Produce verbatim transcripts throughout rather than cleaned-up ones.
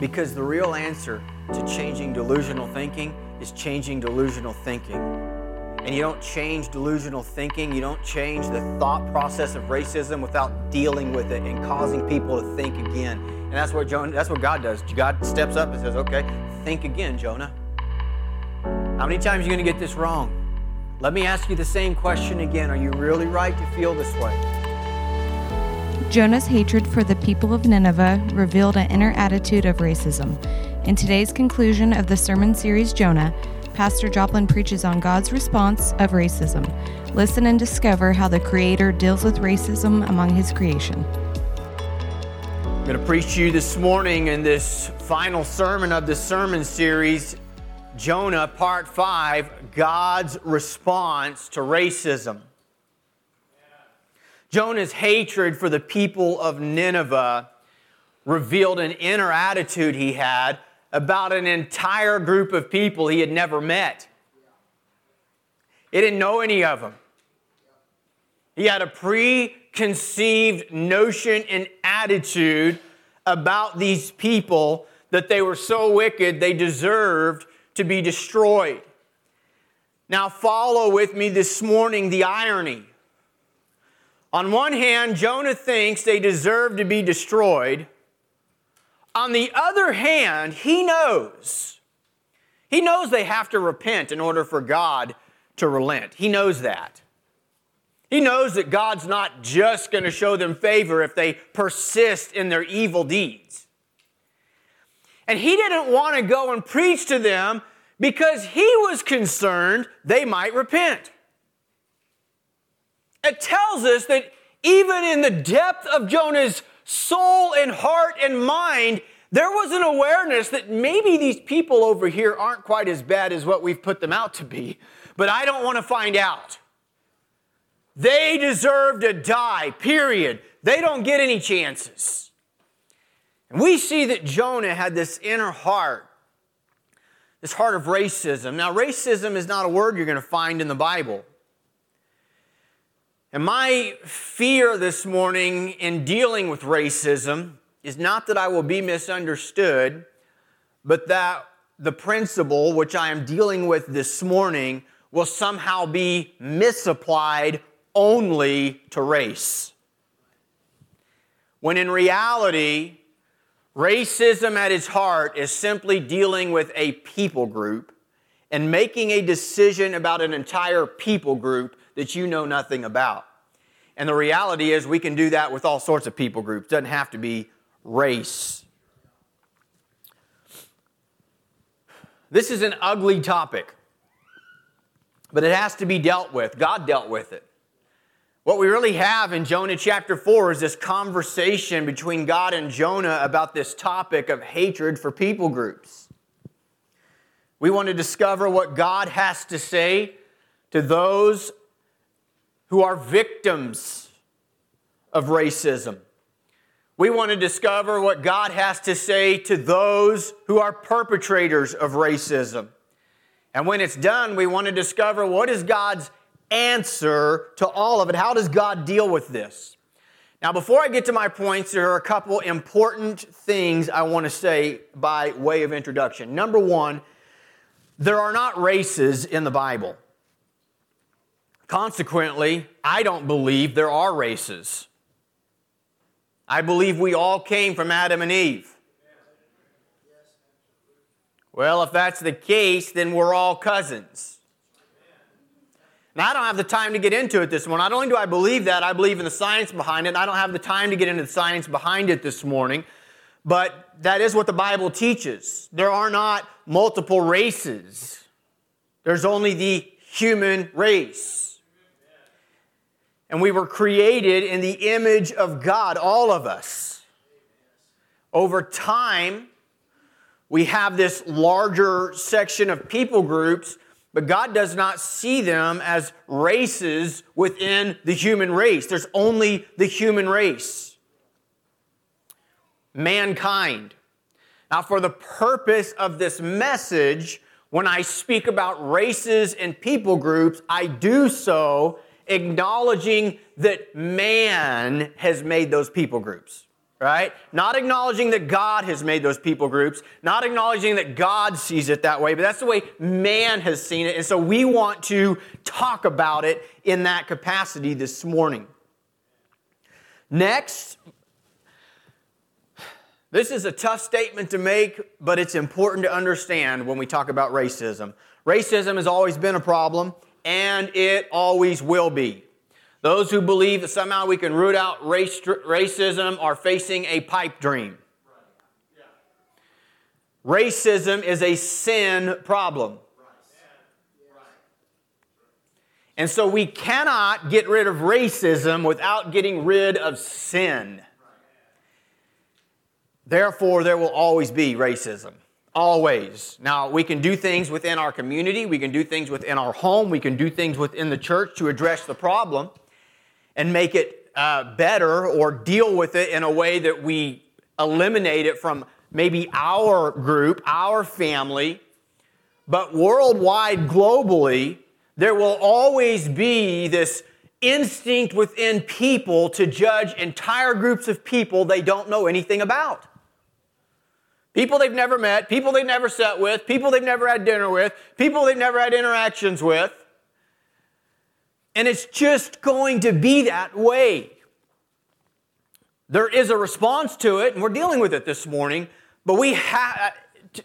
Because the real answer to changing delusional thinking is changing delusional thinking. And you don't change delusional thinking, you don't change the thought process of racism without dealing with it and causing people to think again. And that's what Jonah, that's what God does. God steps up and says, okay, think again, Jonah. How many times are you going to get this wrong? Let me ask you the same question again. Are you really right to feel this way? Jonah's hatred for the people of Nineveh revealed an inner attitude of racism. In today's conclusion of the sermon series Jonah, Pastor Joplin preaches on God's response of racism. Listen and discover how the Creator deals with racism among His creation. I'm going to preach to you this morning in this final sermon of the sermon series, Jonah, Part five, God's response to racism. Jonah's hatred for the people of Nineveh revealed an inner attitude he had about an entire group of people he had never met. He didn't know any of them. He had a preconceived notion and attitude about these people that they were so wicked they deserved to be destroyed. Now follow with me this morning the irony. On one hand, Jonah thinks they deserve to be destroyed. On the other hand, he knows. He knows they have to repent in order for God to relent. He knows that. He knows that God's not just going to show them favor if they persist in their evil deeds. And he didn't want to go and preach to them because he was concerned they might repent. It tells us that even in the depth of Jonah's soul and heart and mind, there was an awareness that maybe these people over here aren't quite as bad as what we've put them out to be, but I don't want to find out. They deserve to die, period. They don't get any chances. And we see that Jonah had this inner heart, this heart of racism. Now, racism is not a word you're going to find in the Bible. And my fear this morning in dealing with racism is not that I will be misunderstood, but that the principle which I am dealing with this morning will somehow be misapplied only to race. When in reality, racism at its heart is simply dealing with a people group and making a decision about an entire people group that you know nothing about. And the reality is we can do that with all sorts of people groups. It doesn't have to be race. This is an ugly topic, but it has to be dealt with. God dealt with it. What we really have in Jonah chapter four is this conversation between God and Jonah about this topic of hatred for people groups. We want to discover what God has to say to those who are victims of racism. We want to discover what God has to say to those who are perpetrators of racism. And when it's done, we want to discover what is God's answer to all of it. How does God deal with this? Now, before I get to my points, there are a couple important things I want to say by way of introduction. Number one, there are not races in the Bible. Consequently, I don't believe there are races. I believe we all came from Adam and Eve. Well, if that's the case, then we're all cousins. Now, I don't have the time to get into it this morning. Not only do I believe that, I believe in the science behind it, and I don't have the time to get into the science behind it this morning, but that is what the Bible teaches. There are not multiple races. There's only the human race. And we were created in the image of God, all of us. Over time, we have this larger section of people groups, but God does not see them as races within the human race. There's only the human race. Mankind. Now, for the purpose of this message, when I speak about races and people groups, I do so acknowledging that man has made those people groups. right? Not acknowledging that God has made those people groups, not acknowledging that God sees it that way, but that's the way man has seen it. And so we want to talk about it in that capacity this morning. Next, this is a tough statement to make, but it's important to understand when we talk about racism. Racism has always been a problem, and it always will be. Those who believe that somehow we can root out race, racism are facing a pipe dream. Racism is a sin problem. And so we cannot get rid of racism without getting rid of sin. Therefore, there will always be racism. Always. Now, we can do things within our community. We can do things within our home. We can do things within the church to address the problem and make it uh, better or deal with it in a way that we eliminate it from maybe our group, our family. But worldwide, globally, there will always be this instinct within people to judge entire groups of people they don't know anything about. People they've never met, people they've never sat with, people they've never had dinner with, people they've never had interactions with. And it's just going to be that way. There is a response to it, and we're dealing with it this morning, but we have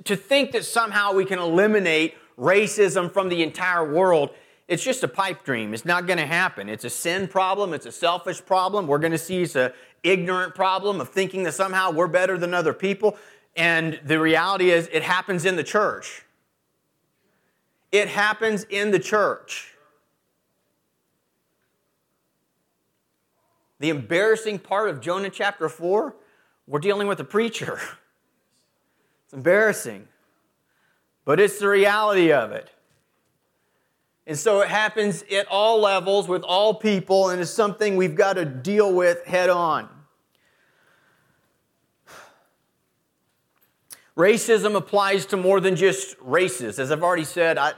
to think that somehow we can eliminate racism from the entire world. It's just a pipe dream. It's not going to happen. It's a sin problem. It's a selfish problem. We're going to see it's an ignorant problem of thinking that somehow we're better than other people. And the reality is it happens in the church. It happens in the church. The embarrassing part of Jonah chapter four, we're dealing with a preacher. It's embarrassing. But it's the reality of it. And so it happens at all levels with all people, and it's something we've got to deal with head on. Racism applies to more than just races. As I've already said, I,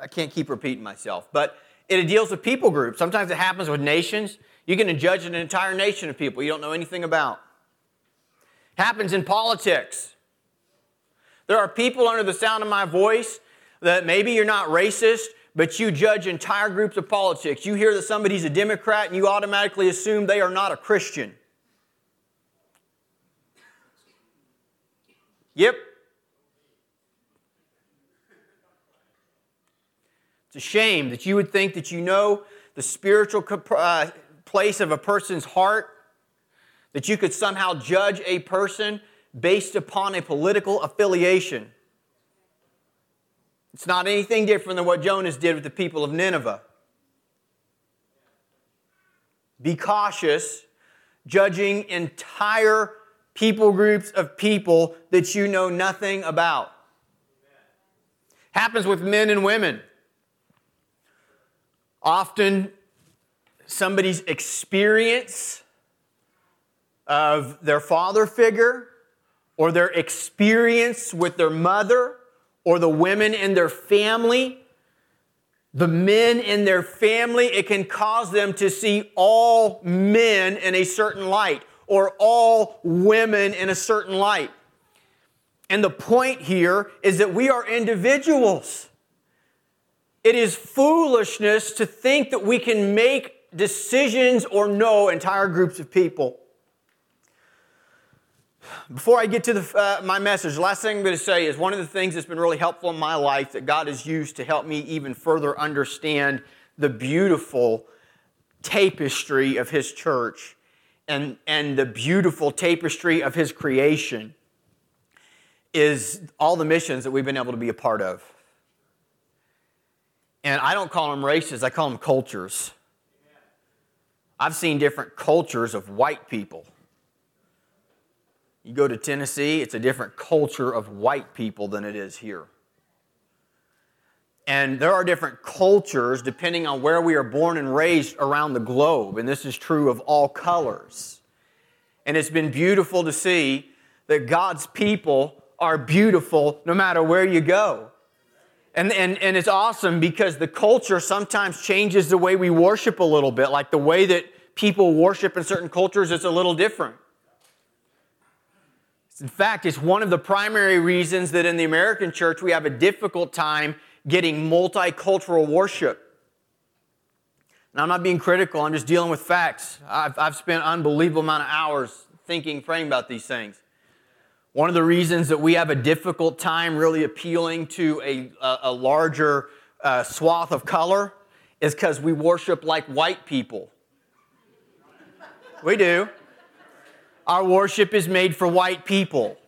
I can't keep repeating myself, but it deals with people groups. Sometimes it happens with nations. You can judge an entire nation of people you don't know anything about. It happens in politics. There are people under the sound of my voice that maybe you're not racist, but you judge entire groups of politics. You hear that somebody's a Democrat and you automatically assume they are not a Christian. Yep. It's a shame that you would think that you know the spiritual uh, place of a person's heart, that you could somehow judge a person based upon a political affiliation. It's not anything different than what Jonah did with the people of Nineveh. Be cautious judging entire people groups of people that you know nothing about. Happens with men and women. Often somebody's experience of their father figure or their experience with their mother or the women in their family, the men in their family, it can cause them to see all men in a certain light, or all women in a certain light. And the point here is that we are individuals. It is foolishness to think that we can make decisions or know entire groups of people. Before I get to the, uh, my message, the last thing I'm going to say is one of the things that's been really helpful in my life that God has used to help me even further understand the beautiful tapestry of His church. And, and the beautiful tapestry of His creation is all the missions that we've been able to be a part of. And I don't call them races, I call them cultures. I've seen different cultures of white people. You go to Tennessee, it's a different culture of white people than it is here. And there are different cultures depending on where we are born and raised around the globe. And this is true of all colors. And it's been beautiful to see that God's people are beautiful no matter where you go. And, and, and it's awesome because the culture sometimes changes the way we worship a little bit. Like the way that people worship in certain cultures is a little different. In fact, it's one of the primary reasons that in the American church we have a difficult time getting multicultural worship. Now, I'm not being critical. I'm just dealing with facts. I've, I've spent an unbelievable amount of hours thinking, praying about these things. One of the reasons that we have a difficult time really appealing to a, a, a larger uh, swath of color is because we worship like white people. We do. Our worship is made for white people.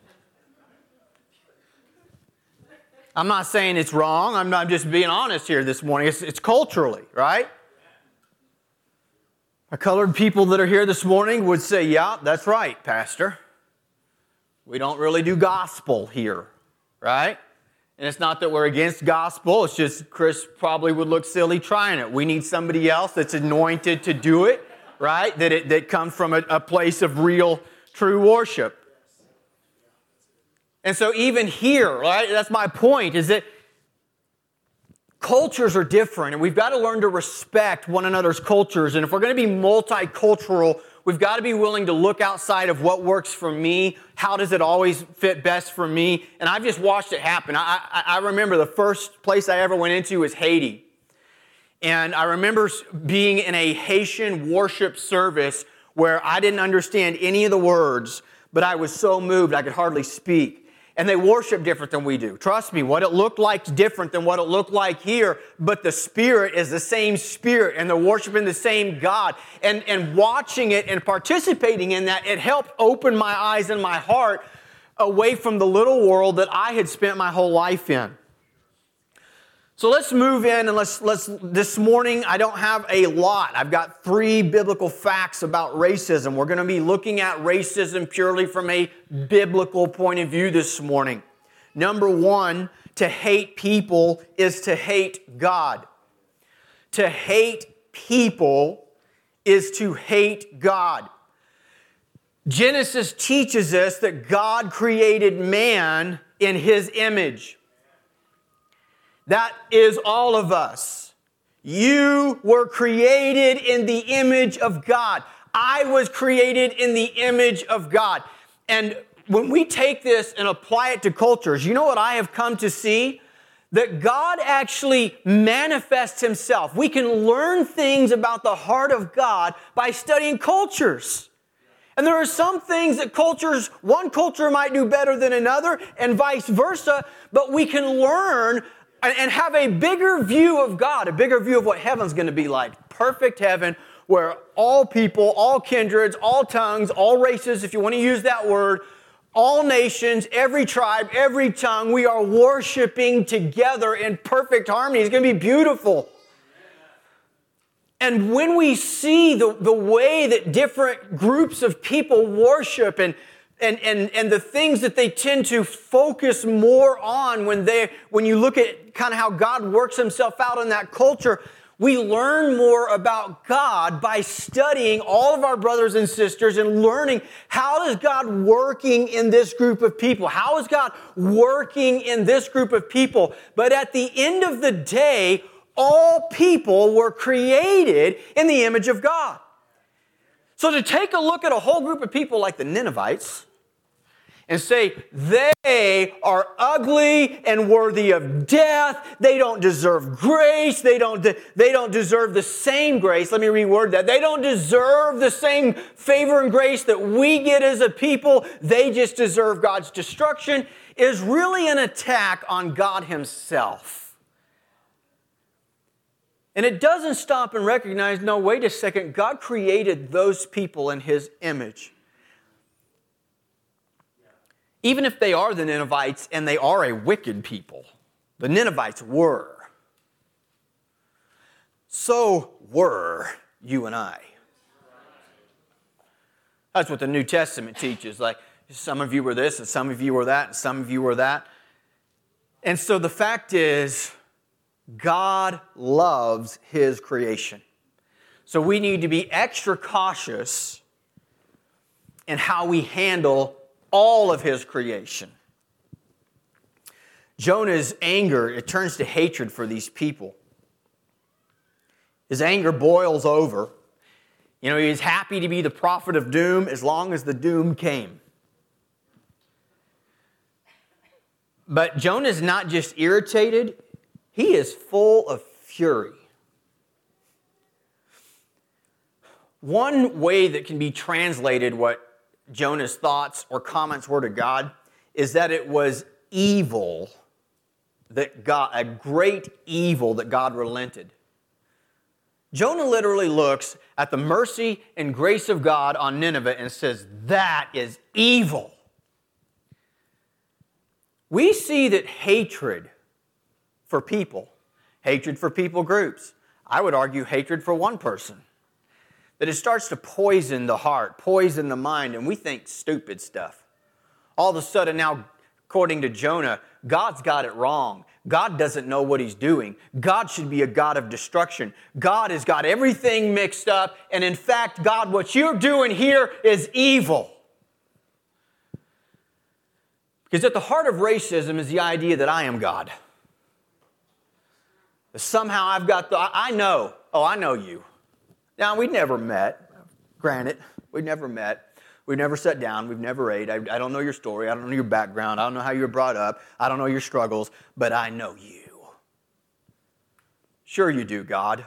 I'm not saying it's wrong. I'm, I'm just being honest here this morning. It's, it's culturally, right? Our colored people that are here this morning would say, yeah, that's right, Pastor. We don't really do gospel here, right? And it's not that we're against gospel. It's just Chris probably would look silly trying it. We need somebody else that's anointed to do it, right? That it that comes from a, a place of real, true worship. And so even here, right? That's my point, is that cultures are different, and we've got to learn to respect one another's cultures. And if we're going to be multicultural, we've got to be willing to look outside of what works for me. How does it always fit best for me? And I've just watched it happen. I, I, I remember the first place I ever went into was Haiti. And I remember being in a Haitian worship service where I didn't understand any of the words, but I was so moved I could hardly speak. And they worship different than we do. Trust me, what it looked like is different than what it looked like here, but the spirit is the same spirit, and they're worshiping the same God. And, and watching it and participating in that, it helped open my eyes and my heart away from the little world that I had spent my whole life in. So let's move in, and let's, let's, this morning I don't have a lot. I've got three biblical facts about racism. We're going to be looking at racism purely from a biblical point of view this morning. Number one, to hate people is to hate God. To hate people is to hate God. Genesis teaches us that God created man in His image. That is all of us. You were created in the image of God. I was created in the image of God. And when we take this and apply it to cultures, you know what I have come to see? That God actually manifests Himself. We can learn things about the heart of God by studying cultures. And there are some things that cultures, one culture might do better than another, and vice versa, but we can learn and have a bigger view of God, a bigger view of what heaven's going to be like. Perfect heaven where all people, all kindreds, all tongues, all races, if you want to use that word, all nations, every tribe, every tongue, we are worshiping together in perfect harmony. It's going to be beautiful. And when we see the, the way that different groups of people worship and And, and and the things that they tend to focus more on when they when you look at kind of how God works Himself out in that culture, we learn more about God by studying all of our brothers and sisters and learning how is God working in this group of people? How is God working in this group of people? But at the end of the day, all people were created in the image of God. So to take a look at a whole group of people like the Ninevites and say, they are ugly and worthy of death. They don't deserve grace. They don't, de- they don't deserve the same grace. Let me reword that. They don't deserve the same favor and grace that we get as a people. They just deserve God's destruction is really an attack on God Himself. And it doesn't stop and recognize, no, wait a second, God created those people in His image. Even if they are the Ninevites, and they are a wicked people, the Ninevites were. So were you and I. That's what the New Testament teaches. Like, some of you were this, and some of you were that, and some of you were that. And so the fact is, God loves His creation. So we need to be extra cautious in how we handle all of His creation. Jonah's anger, it turns to hatred for these people. His anger boils over. You know, he's happy to be the prophet of doom as long as the doom came. But Jonah's not just irritated, he is full of fury. One way that can be translated what Jonah's thoughts or comments were to God is that it was evil, that God, a great evil that God relented. Jonah literally looks at the mercy and grace of God on Nineveh and says, that is evil. We see that hatred for people, hatred for people groups, I would argue hatred for one person, that it starts to poison the heart, poison the mind, and we think stupid stuff. All of a sudden now, according to Jonah, God's got it wrong. God doesn't know what he's doing. God should be a God of destruction. God has got everything mixed up, and in fact, God, what you're doing here is evil. Because at the heart of racism is the idea that I am God. That somehow I've got the, I know, oh, I know you. Now, we never met, granted, we never met. We've never sat down. We've never ate. I, I don't know your story. I don't know your background. I don't know how you were brought up. I don't know your struggles, but I know you. Sure you do, God.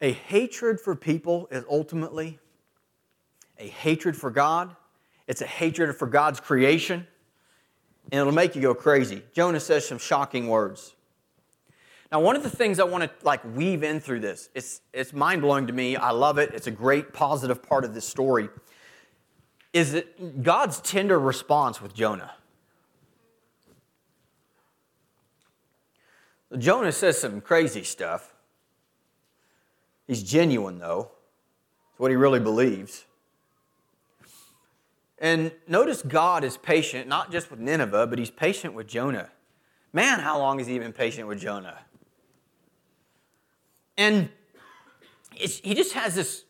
A hatred for people is ultimately a hatred for God. It's a hatred for God's creation, and it'll make you go crazy. Jonah says some shocking words. Now, one of the things I want to like weave in through this, it's, it's mind-blowing to me, I love it, it's a great positive part of this story, is that God's tender response with Jonah. Jonah says some crazy stuff. He's genuine, though. It's what he really believes. And notice God is patient, not just with Nineveh, but he's patient with Jonah. Man, how long has he been patient with Jonah? And it's, he just has this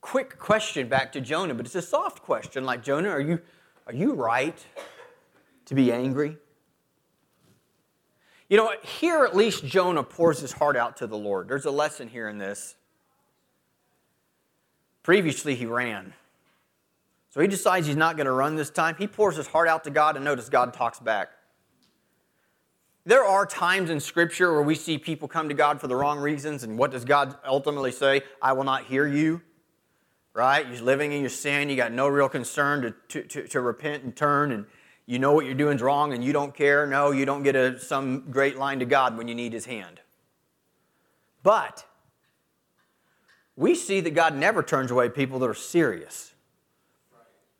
quick question back to Jonah, but it's a soft question, like, Jonah, are you, are you right to be angry? You know, here at least Jonah pours his heart out to the Lord. There's a lesson here in this. Previously, he ran. So he decides he's not going to run this time. He pours his heart out to God, and notice God talks back. There are times in Scripture where we see people come to God for the wrong reasons, and what does God ultimately say? I will not hear you, right? You're living in your sin. You got no real concern to, to, to, to repent and turn, and you know what you're doing is wrong, and you don't care. No, you don't get a, some great line to God when you need His hand. But we see that God never turns away people that are serious.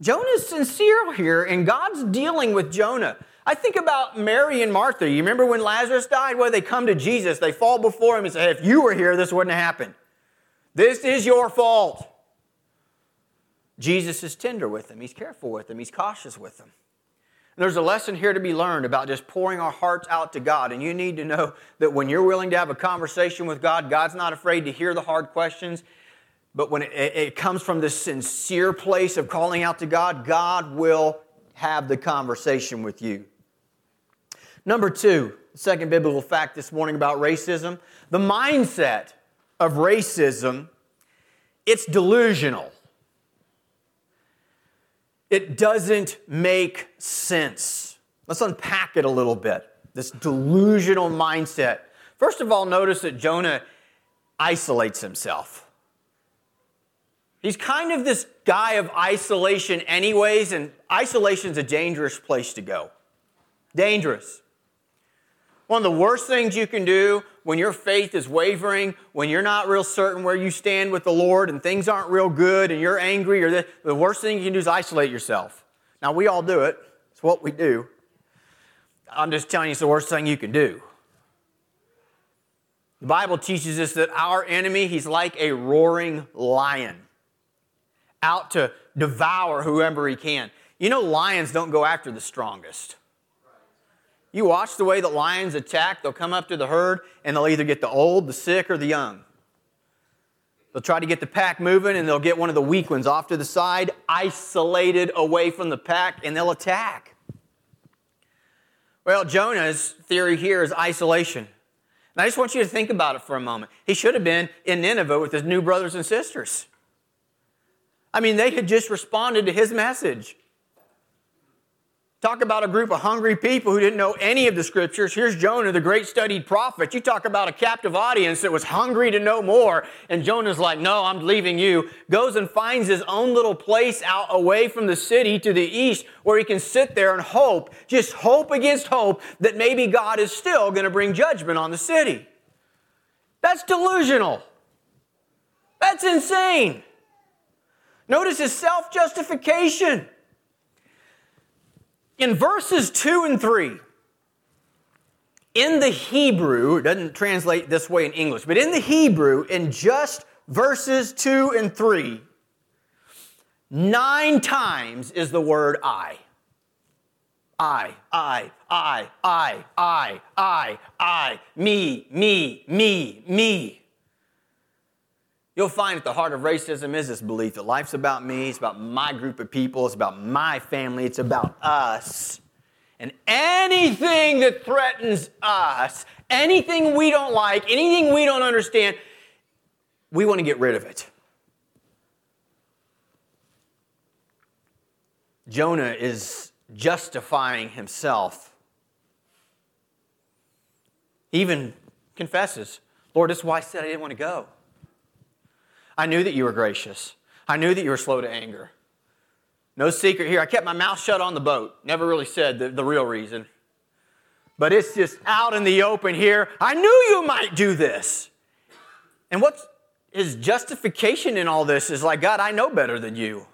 Jonah's sincere here, and God's dealing with Jonah. I think about Mary and Martha. You remember when Lazarus died? Well, they come to Jesus. They fall before him and say, hey, if you were here, this wouldn't have happened. This is your fault. Jesus is tender with them. He's careful with them. He's cautious with them. And there's a lesson here to be learned about just pouring our hearts out to God. And you need to know that when you're willing to have a conversation with God, God's not afraid to hear the hard questions. But when it, it comes from this sincere place of calling out to God, God will have the conversation with you. Number two, the second biblical fact this morning about racism, the mindset of racism, it's delusional. It doesn't make sense. Let's unpack it a little bit, this delusional mindset. First of all, notice that Jonah isolates himself. He's kind of this guy of isolation anyways, and isolation's a dangerous place to go. Dangerous. One of the worst things you can do when your faith is wavering, when you're not real certain where you stand with the Lord and things aren't real good and you're angry, or the, the worst thing you can do is isolate yourself. Now, we all do it. It's what we do. I'm just telling you it's the worst thing you can do. The Bible teaches us that our enemy, he's like a roaring lion, out to devour whoever he can. You know, lions don't go after the strongest. You watch the way that lions attack, they'll come up to the herd, and they'll either get the old, the sick, or the young. They'll try to get the pack moving, and they'll get one of the weak ones off to the side, isolated away from the pack, and they'll attack. Well, Jonah's theory here is isolation. And I just want you to think about it for a moment. He should have been in Nineveh with his new brothers and sisters. I mean, they had just responded to his message. Talk about a group of hungry people who didn't know any of the scriptures. Here's Jonah, the great studied prophet. You talk about a captive audience that was hungry to know more. And Jonah's like, no, I'm leaving you. Goes and finds his own little place out away from the city to the east where he can sit there and hope, just hope against hope, that maybe God is still going to bring judgment on the city. That's delusional. That's insane. Notice his self-justification. In verses two and three, in the Hebrew, it doesn't translate this way in English, but in the Hebrew, in just verses two and three, nine times is the word I. I, I, I, I, I, I, I, me, me, me, me. You'll find at the heart of racism is this belief that life's about me, it's about my group of people, it's about my family, it's about us. And anything that threatens us, anything we don't like, anything we don't understand, we want to get rid of it. Jonah is justifying himself. He even confesses, Lord, this is why I said I didn't want to go. I knew that you were gracious. I knew that you were slow to anger. No secret here. I kept my mouth shut on the boat. Never really said the, the real reason. But it's just out in the open here. I knew you might do this. And what's his justification in all this is like, God, I know better than you.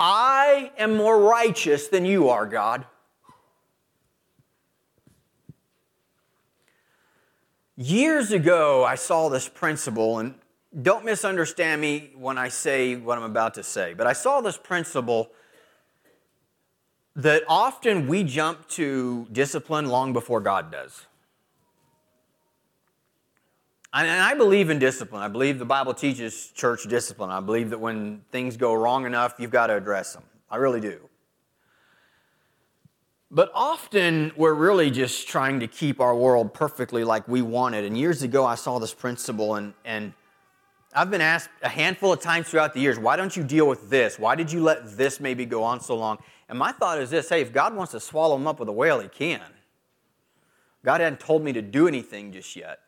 I am more righteous than you are, God. Years ago, I saw this principle, and don't misunderstand me when I say what I'm about to say, but I saw this principle that often we jump to discipline long before God does. And I believe in discipline. I believe the Bible teaches church discipline. I believe that when things go wrong enough, you've got to address them. I really do. But often, we're really just trying to keep our world perfectly like we want it. And years ago, I saw this principle, and, and I've been asked a handful of times throughout the years, why don't you deal with this? Why did you let this maybe go on so long? And my thought is this, hey, if God wants to swallow them up with a whale, he can. God hadn't told me to do anything just yet.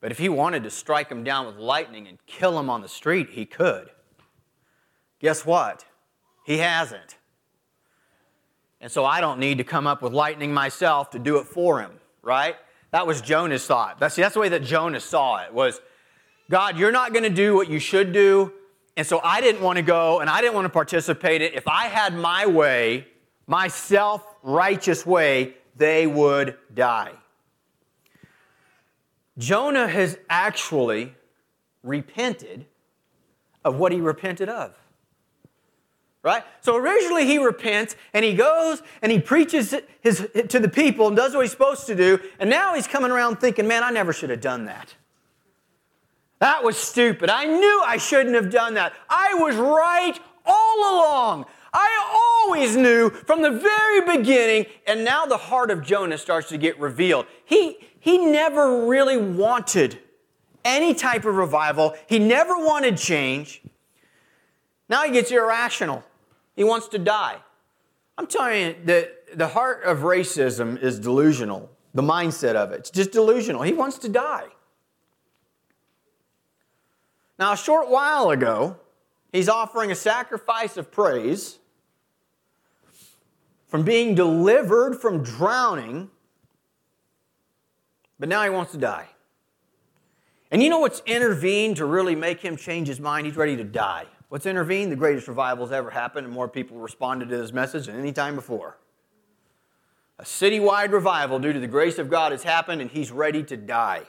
But if he wanted to strike them down with lightning and kill them on the street, he could. Guess what? He hasn't. And so I don't need to come up with lightning myself to do it for him, right? That was Jonah's thought. That's, that's the way that Jonah saw it, was, God, you're not going to do what you should do, and so I didn't want to go, and I didn't want to participate in it. If I had my way, my self-righteous way, they would die. Jonah has actually repented of what he repented of. Right? So originally he repents, and he goes, and he preaches his, his, to the people and does what he's supposed to do, and now he's coming around thinking, man, I never should have done that. That was stupid. I knew I shouldn't have done that. I was right all along. I always knew from the very beginning, and now the heart of Jonah starts to get revealed. He, he never really wanted any type of revival. He never wanted change. Now he gets irrational. He wants to die. I'm telling you that the heart of racism is delusional, the mindset of it. It's just delusional. He wants to die. Now, a short while ago, he's offering a sacrifice of praise from being delivered from drowning, but now he wants to die. And you know what's intervened to really make him change his mind? He's ready to die. What's intervened? The greatest revival that's ever happened, and more people responded to this message than any time before. A citywide revival due to the grace of God has happened, and he's ready to die.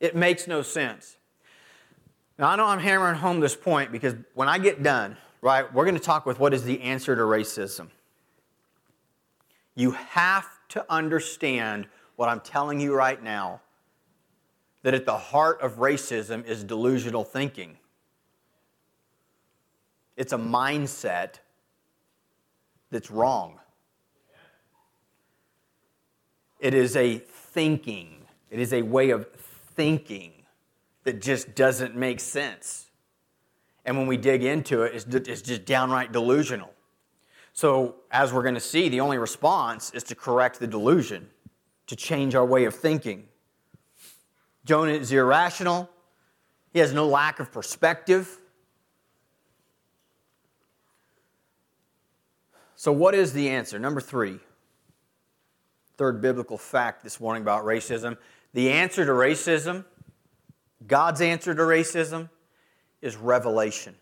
It makes no sense. Now, I know I'm hammering home this point because when I get done, right, we're going to talk with what is the answer to racism. You have to understand what I'm telling you right now, that at the heart of racism is delusional thinking. It's a mindset that's wrong. It is a thinking. It is a way of thinking that just doesn't make sense. And when we dig into it, it's, it's just downright delusional. So, as we're going to see, the only response is to correct the delusion, to change our way of thinking. Jonah is irrational. He has no lack of perspective. So what is the answer? Number three, third biblical fact this morning about racism. The answer to racism, God's answer to racism, is revelation.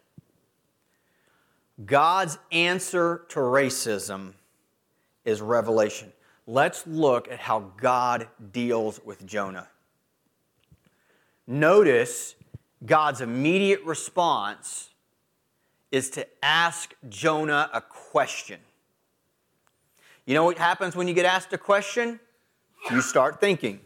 God's answer to racism is revelation. Let's look at how God deals with Jonah. Notice God's immediate response is to ask Jonah a question. You know what happens when you get asked a question? You start thinking.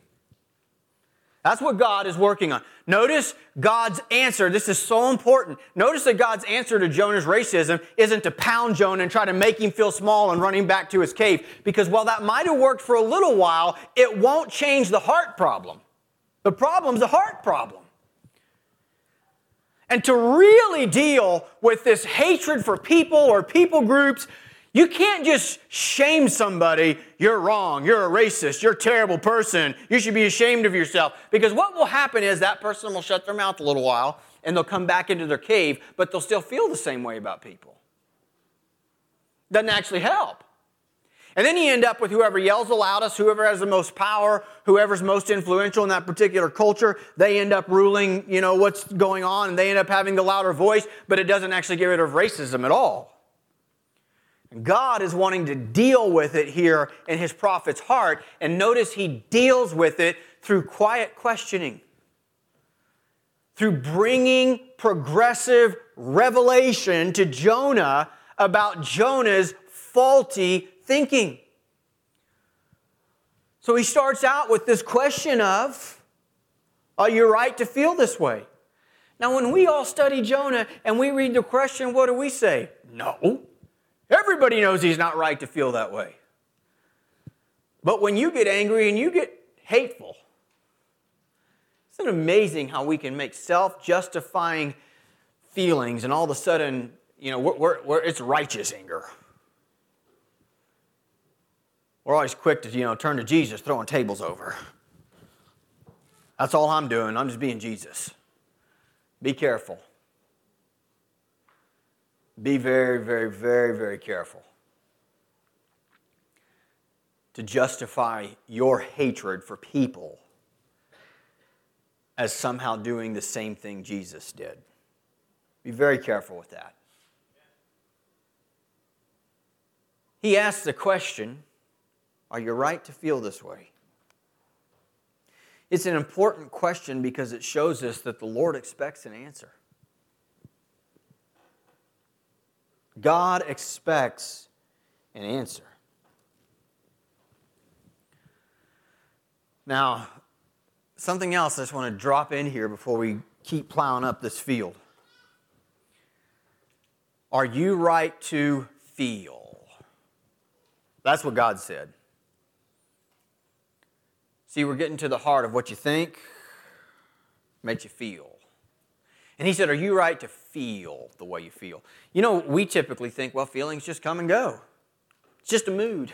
That's what God is working on. Notice God's answer. This is so important. Notice that God's answer to Jonah's racism isn't to pound Jonah and try to make him feel small and run him back to his cave. Because while that might have worked for a little while, it won't change the heart problem. The problem's a heart problem. And to really deal with this hatred for people or people groups, you can't just shame somebody, you're wrong, you're a racist, you're a terrible person, you should be ashamed of yourself. Because what will happen is that person will shut their mouth a little while and they'll come back into their cave, but they'll still feel the same way about people. Doesn't actually help. And then you end up with whoever yells the loudest, whoever has the most power, whoever's most influential in that particular culture, they end up ruling, you know, what's going on, and they end up having the louder voice, but it doesn't actually get rid of racism at all. God is wanting to deal with it here in his prophet's heart, and notice he deals with it through quiet questioning, through bringing progressive revelation to Jonah about Jonah's faulty thinking. So he starts out with this question of, are you right to feel this way? Now, when we all study Jonah and we read the question, what do we say? No. Everybody knows he's not right to feel that way. But when you get angry and you get hateful, isn't it amazing how we can make self-justifying feelings and all of a sudden, you know, we're, we're, we're, it's righteous anger. We're always quick to, you know, turn to Jesus, throwing tables over. That's all I'm doing. I'm just being Jesus. Be careful. Be very, very, very, very careful to justify your hatred for people as somehow doing the same thing Jesus did. Be very careful with that. He asks the question, are you right to feel this way? It's an important question because it shows us that the Lord expects an answer. God expects an answer. Now, something else I just want to drop in here before we keep plowing up this field. Are you right to feel? That's what God said. See, we're getting to the heart of what you think makes you feel. And he said, are you right to feel the way you feel? You know, we typically think, well, feelings just come and go. It's just a mood.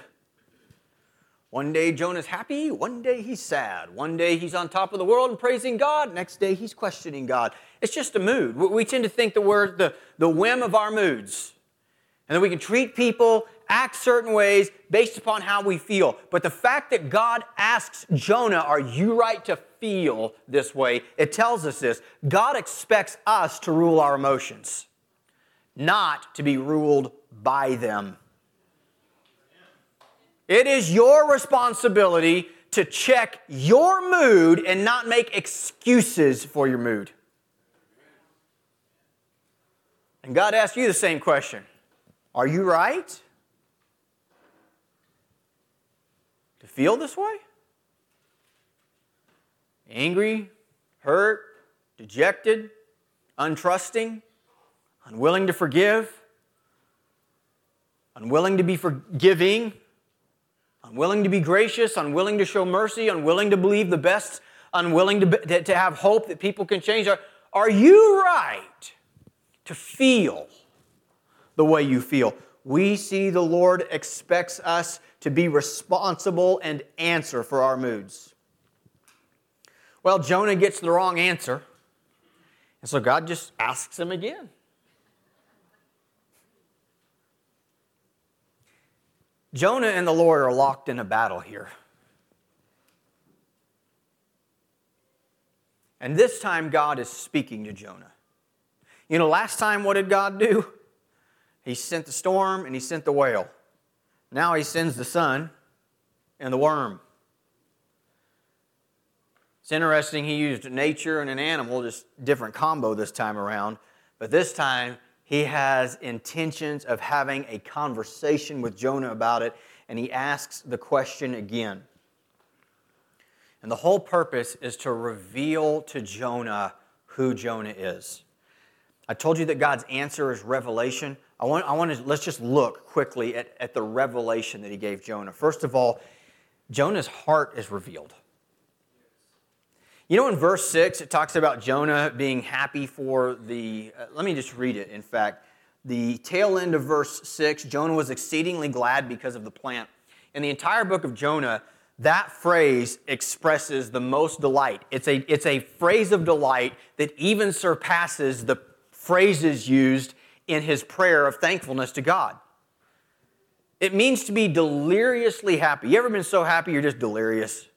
One day Jonah's happy, one day he's sad. One day he's on top of the world and praising God, next day he's questioning God. It's just a mood. We tend to think that we're the, the whim of our moods. And that we can treat people, act certain ways based upon how we feel. But the fact that God asks Jonah, are you right to feel this way? It tells us this. God expects us to rule our emotions, not to be ruled by them. It is your responsibility to check your mood and not make excuses for your mood. And God asks you the same question. Are you right to feel this way? Angry, hurt, dejected, untrusting, unwilling to forgive, unwilling to be forgiving, unwilling to be gracious, unwilling to show mercy, unwilling to believe the best, unwilling to, be, to, to have hope that people can change. Are, are you right to feel the way you feel? we see the Lord expects us to be responsible and answer for our moods. Well, Jonah gets the wrong answer, and so God just asks him again. Jonah and the Lord are locked in a battle here. And this time, God is speaking to Jonah. You know, last time, what did God do? He sent the storm and he sent the whale. Now he sends the sun and the worm. It's interesting, he used nature and an animal, just different combo this time around. But this time, he has intentions of having a conversation with Jonah about it, and he asks the question again. And the whole purpose is to reveal to Jonah who Jonah is. I told you that God's answer is revelation. I want, I want to, let's just look quickly at, at the revelation that he gave Jonah. First of all, Jonah's heart is revealed. You know, in verse six, it talks about Jonah being happy for the, uh, let me just read it, in fact. The tail end of verse six, Jonah was exceedingly glad because of the plant. In the entire book of Jonah, that phrase expresses the most delight. It's a, it's a phrase of delight that even surpasses the phrases used in his prayer of thankfulness to God. It means to be deliriously happy. You ever been so happy you're just delirious?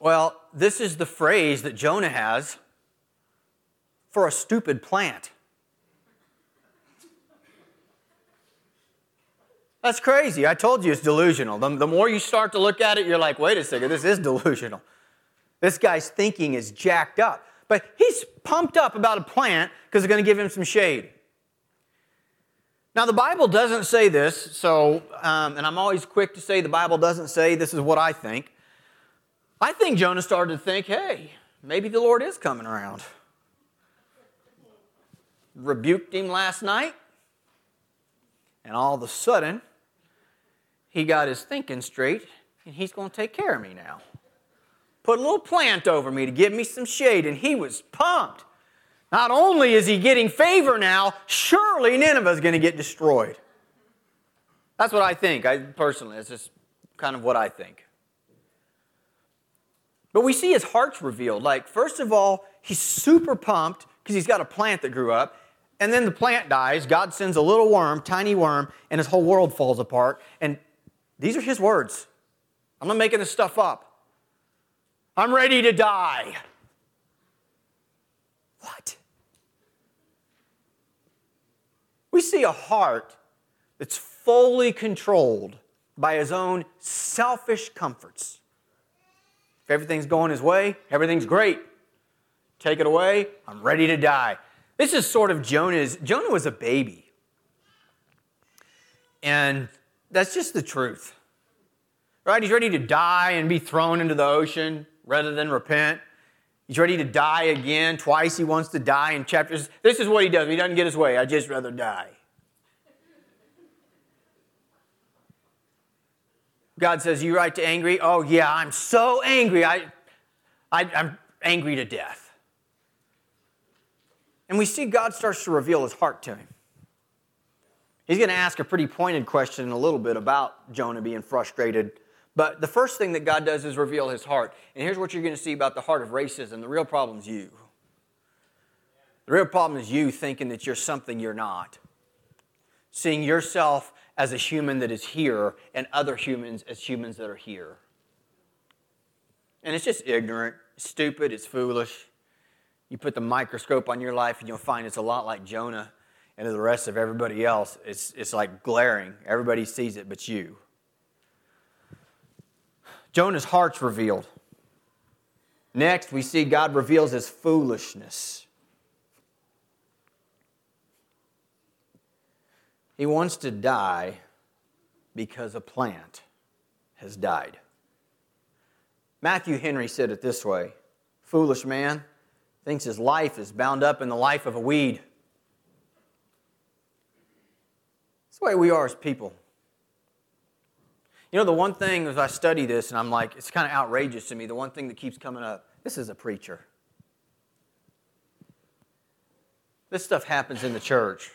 Well, this is the phrase that Jonah has for a stupid plant. That's crazy. I told you it's delusional. The, the more you start to look at it, you're like, wait a second, this is delusional. This guy's thinking is jacked up. But he's pumped up about a plant because it's going to give him some shade. Now, the Bible doesn't say this, so, um, and I'm always quick to say the Bible doesn't say this is what I think. I think Jonah started to think, hey, maybe the Lord is coming around. Rebuked him last night, and all of a sudden, he got his thinking straight, and he's going to take care of me now. Put a little plant over me to give me some shade, and he was pumped. Not only is he getting favor now, surely Nineveh is going to get destroyed. That's what I think. I personally, it's just kind of what I think. But we see his heart's revealed. Like, first of all, he's super pumped because he's got a plant that grew up. And then the plant dies. God sends a little worm, tiny worm, and his whole world falls apart. And these are his words. I'm not making this stuff up. I'm ready to die. What? We see a heart that's fully controlled by his own selfish comforts. If everything's going his way, everything's great. Take it away, I'm ready to die. This is sort of Jonah's. Jonah was a baby. And that's just the truth. Right? He's ready to die and be thrown into the ocean rather than repent. He's ready to die again. Twice he wants to die in chapters. This is what he does. He doesn't get his way. I'd just rather die. God says, you right to angry? Oh, yeah, I'm so angry. I, I, I'm angry to death. And we see God starts to reveal his heart to him. He's going to ask a pretty pointed question in a little bit about Jonah being frustrated. But the first thing that God does is reveal his heart. And here's what you're going to see about the heart of racism. The real problem is you. The real problem is you thinking that you're something you're not. Seeing yourself as a human that is here and other humans as humans that are here. And it's just ignorant, stupid, it's foolish. You put the microscope on your life and you'll find it's a lot like Jonah and the rest of everybody else. It's, it's like glaring. Everybody sees it but you. Jonah's heart's revealed. Next, we see God reveals his foolishness. He wants to die because a plant has died. Matthew Henry said it this way, "Foolish man thinks his life is bound up in the life of a weed." That's the way we are as people. You know, the one thing as I study this, and I'm like, it's kind of outrageous to me, the one thing that keeps coming up, this is a preacher. This stuff happens in the church.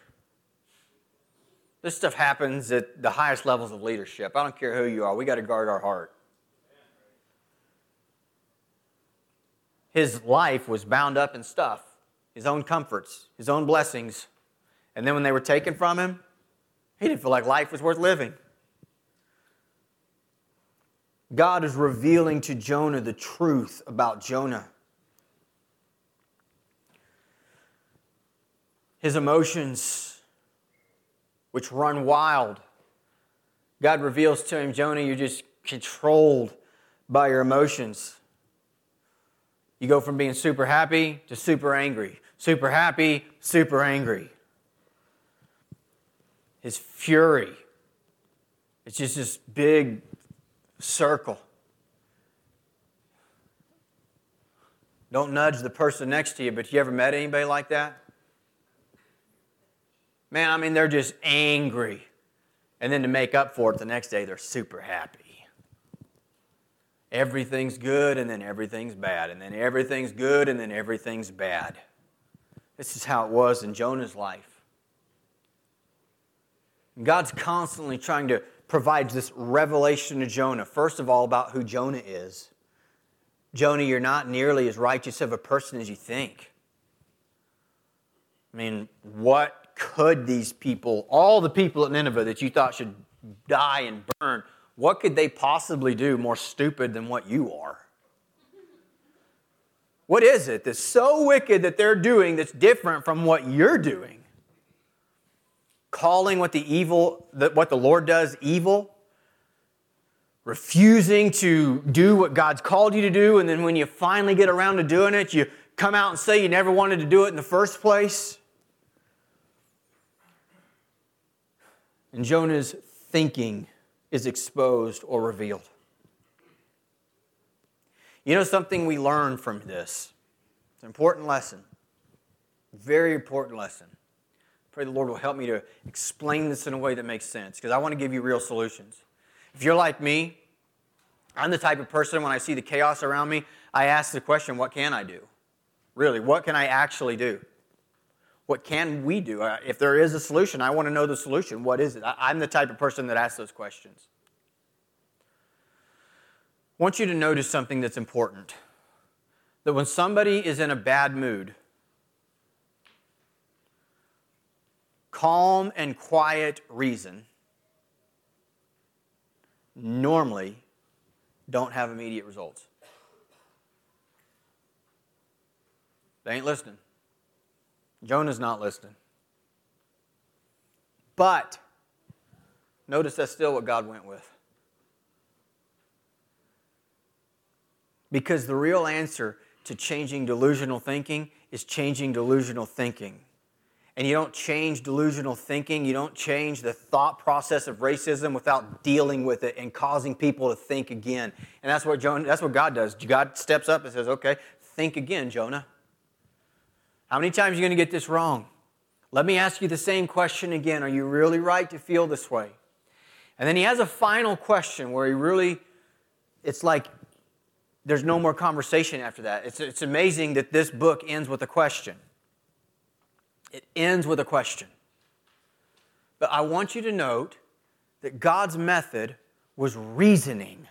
This stuff happens at the highest levels of leadership. I don't care who you are. We got to guard our heart. His life was bound up in stuff, his own comforts, his own blessings. And then when they were taken from him, he didn't feel like life was worth living. God is revealing to Jonah the truth about Jonah. His emotions, which run wild. God reveals to him, Jonah, you're just controlled by your emotions. You go from being super happy to super angry. Super happy, super angry. His fury. It's just this big circle. Don't nudge the person next to you, but you ever met anybody like that? Man, I mean, they're just angry. And then to make up for it, the next day they're super happy. Everything's good, and then everything's bad, and then everything's good, and then everything's bad. This is how it was in Jonah's life. And God's constantly trying to provides this revelation to Jonah, first of all, about who Jonah is. Jonah, you're not nearly as righteous of a person as you think. I mean, what could these people, all the people at Nineveh that you thought should die and burn, what could they possibly do more stupid than what you are? What is it that's so wicked that they're doing that's different from what you're doing? Calling what the evil, what the Lord does evil, refusing to do what God's called you to do, and then when you finally get around to doing it, you come out and say you never wanted to do it in the first place. And Jonah's thinking is exposed or revealed. You know something we learn from this? It's an important lesson, very important lesson. Pray the Lord will help me to explain this in a way that makes sense, because I want to give you real solutions. If you're like me, I'm the type of person, when I see the chaos around me, I ask the question, what can I do? Really, what can I actually do? What can we do? If there is a solution, I want to know the solution. What is it? I'm the type of person that asks those questions. I want you to notice something that's important. That when somebody is in a bad mood, calm and quiet reason normally don't have immediate results. They ain't listening. Jonah's not listening. But notice that's still what God went with. Because the real answer to changing delusional thinking is changing delusional thinking. And you don't change delusional thinking. You don't change the thought process of racism without dealing with it and causing people to think again. And that's what Jonah, that's what God does. God steps up and says, okay, think again, Jonah. How many times are you going to get this wrong? Let me ask you the same question again. Are you really right to feel this way? And then he has a final question where he really, it's like there's no more conversation after that. It's, it's amazing that this book ends with a question. It ends with a question. But I want you to note that God's method was reasoning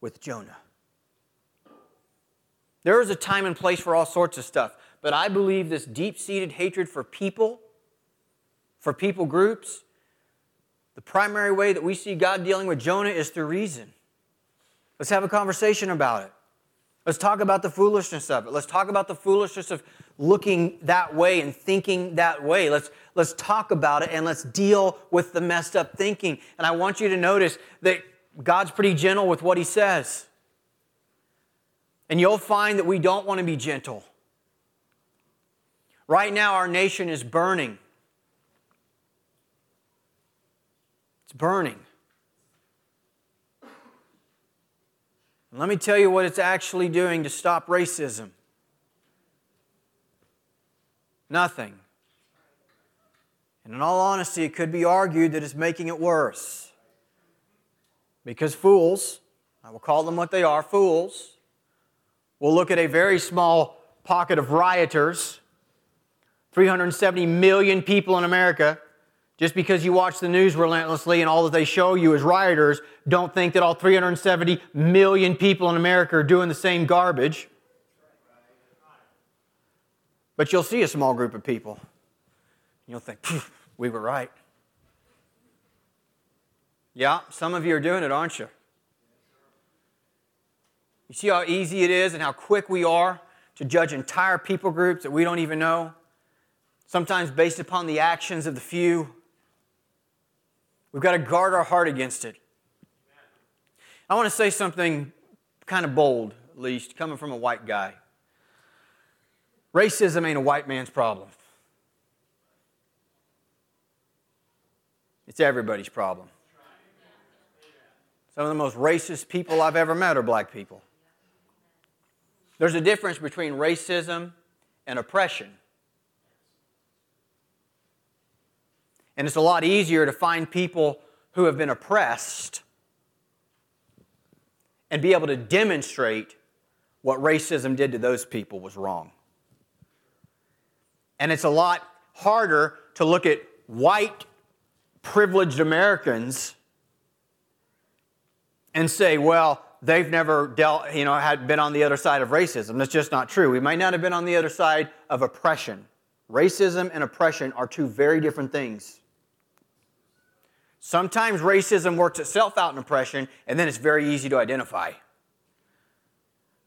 with Jonah. There is a time and place for all sorts of stuff, but I believe this deep-seated hatred for people, for people groups, the primary way that we see God dealing with Jonah is through reason. Let's have a conversation about it. Let's talk about the foolishness of it. Let's talk about the foolishness of looking that way and thinking that way. Let's, let's talk about it and let's deal with the messed up thinking. And I want you to notice that God's pretty gentle with what he says. And you'll find that we don't want to be gentle. Right now, our nation is burning. It's burning. Let me tell you what it's actually doing to stop racism. Nothing. And in all honesty, it could be argued that it's making it worse. Because fools, I will call them what they are, fools, will look at a very small pocket of rioters three hundred seventy million people in America. Just because you watch the news relentlessly and all that they show you is rioters, don't think that all three hundred seventy million people in America are doing the same garbage. But you'll see a small group of people. You'll think, we were right. Yeah, some of you are doing it, aren't you? You see how easy it is and how quick we are to judge entire people groups that we don't even know, sometimes based upon the actions of the few. We've got to guard our heart against it. I want to say something kind of bold, at least, coming from a white guy. Racism ain't a white man's problem. It's everybody's problem. Some of the most racist people I've ever met are black people. There's a difference between racism and oppression. And it's a lot easier to find people who have been oppressed and be able to demonstrate what racism did to those people was wrong. And it's a lot harder to look at white, privileged Americans and say, well, they've never dealt, you know, had been on the other side of racism. That's just not true. We might not have been on the other side of oppression. Racism and oppression are two very different things. Sometimes racism works itself out in oppression, and then it's very easy to identify.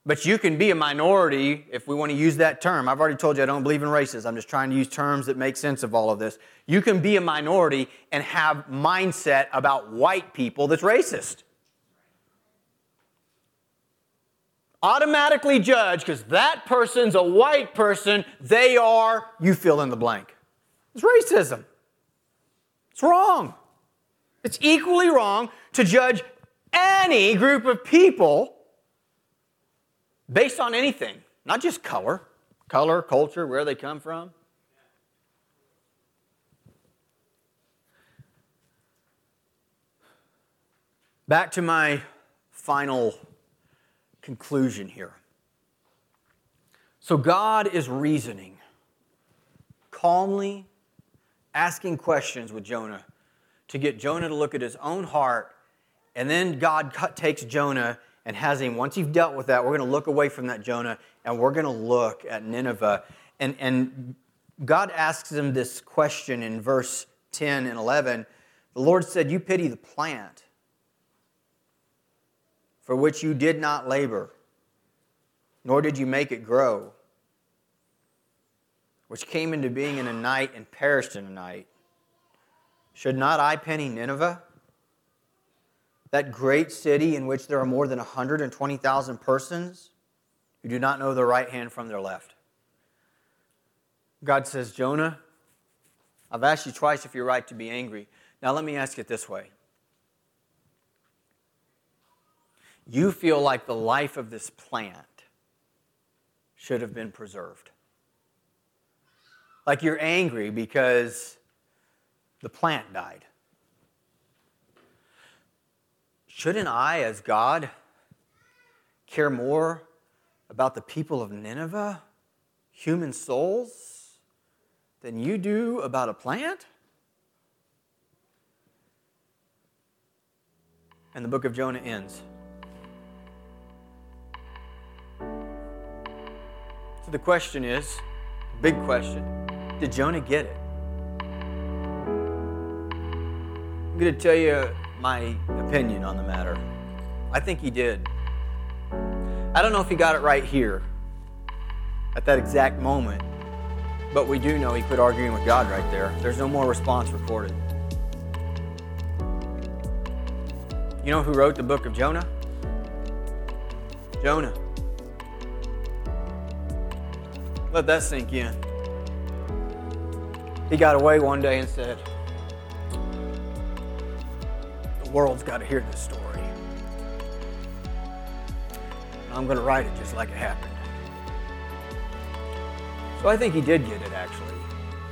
But you can be a minority, if we want to use that term. I've already told you I don't believe in racism. I'm just trying to use terms that make sense of all of this. You can be a minority and have mindset about white people that's racist. Automatically judge, because that person's a white person, they are, you fill in the blank. It's racism. It's wrong. It's equally wrong to judge any group of people based on anything, not just color, color, culture, where they come from. Back to my final conclusion here. So God is reasoning, calmly asking questions with Jonah to get Jonah to look at his own heart, and then God takes Jonah and has him, once you've dealt with that, we're going to look away from that Jonah, and we're going to look at Nineveh. And, and God asks him this question in verse ten and eleven. The Lord said, you pity the plant for which you did not labor, nor did you make it grow, which came into being in a night and perished in a night. Should not I pity Nineveh? That great city in which there are more than one hundred twenty thousand persons who do not know their right hand from their left. God says, Jonah, I've asked you twice if you're right to be angry. Now let me ask it this way. You feel like the life of this plant should have been preserved. Like you're angry because the plant died. Shouldn't I, as God, care more about the people of Nineveh, human souls, than you do about a plant? And the book of Jonah ends. So the question is, the big question, did Jonah get it? I'm going to tell you my opinion on the matter. I think he did. I don't know if he got it right here at that exact moment, but we do know he quit arguing with God right there. There's no more response recorded. You know who wrote the book of Jonah? Jonah. Let that sink in. He got away one day and said, world's got to hear this story. I'm going to write it just like it happened. So I think he did get it, actually.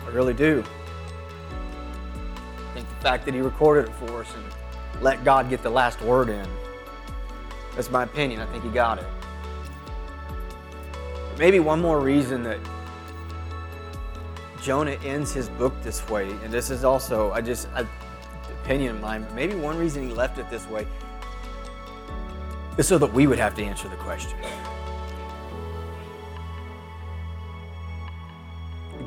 I really do. I think the fact that he recorded it for us and let God get the last word in, that's my opinion. I think he got it. But maybe one more reason that Jonah ends his book this way, and this is also, I just, an opinion of mine, maybe one reason he left it this way is so that we would have to answer the question.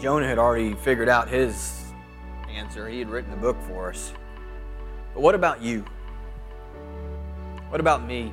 Jonah had already figured out his answer. He had written the book for us. But what about you? What about me?